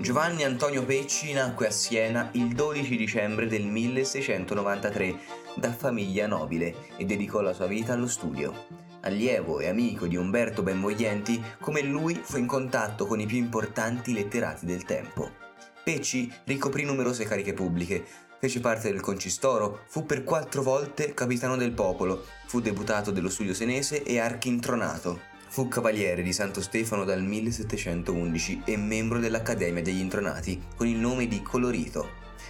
Giovanni Antonio Pecci nacque a Siena il 12 dicembre del 1693 da famiglia nobile e dedicò la sua vita allo studio. Allievo e amico di Umberto Benvoglienti, come lui fu in contatto con i più importanti letterati del tempo. Pecci ricoprì numerose cariche pubbliche, fece parte del Concistoro, fu per 4 volte capitano del popolo, fu deputato dello studio senese e arcintronato. Fu cavaliere di Santo Stefano dal 1711 e membro dell'Accademia degli Intronati con il nome di Colorito,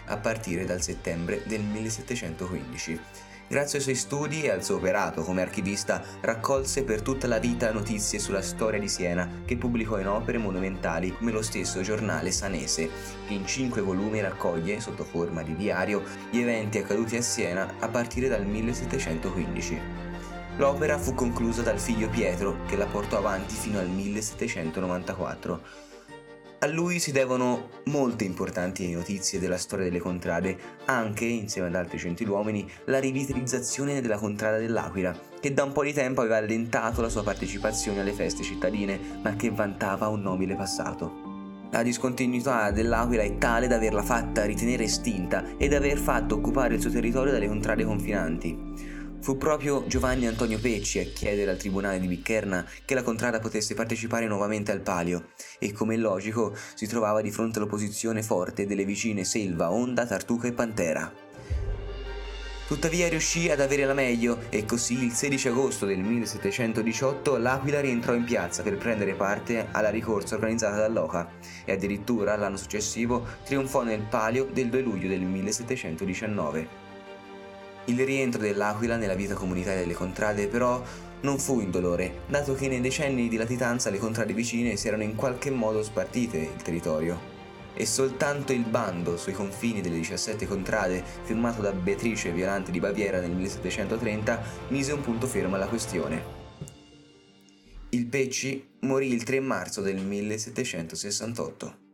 a partire dal settembre del 1715. Grazie ai suoi studi e al suo operato come archivista raccolse per tutta la vita notizie sulla storia di Siena che pubblicò in opere monumentali come lo stesso giornale sanese, che in 5 volumi raccoglie, sotto forma di diario, gli eventi accaduti a Siena a partire dal 1715. L'opera fu conclusa dal figlio Pietro, che la portò avanti fino al 1794. A lui si devono molte importanti notizie della storia delle contrade, anche, insieme ad altri gentiluomini, la rivitalizzazione della Contrada dell'Aquila, che da un po' di tempo aveva allentato la sua partecipazione alle feste cittadine, ma che vantava un nobile passato. La discontinuità dell'Aquila è tale da averla fatta ritenere estinta e da aver fatto occupare il suo territorio dalle contrade confinanti. Fu proprio Giovanni Antonio Pecci a chiedere al tribunale di Bicherna che la contrada potesse partecipare nuovamente al palio e, come è logico, si trovava di fronte all'opposizione forte delle vicine Selva, Onda, Tartuca e Pantera. Tuttavia riuscì ad avere la meglio e così il 16 agosto del 1718 l'Aquila rientrò in piazza per prendere parte alla ricorsa organizzata dall'Oca e addirittura l'anno successivo trionfò nel palio del 2 luglio del 1719. Il rientro dell'Aquila nella vita comunitaria delle contrade però non fu indolore, dato che nei decenni di latitanza le contrade vicine si erano in qualche modo spartite il territorio e soltanto il bando sui confini delle 17 contrade, firmato da Beatrice Violante di Baviera nel 1730, mise un punto fermo alla questione. Il Pecci morì il 3 marzo del 1768.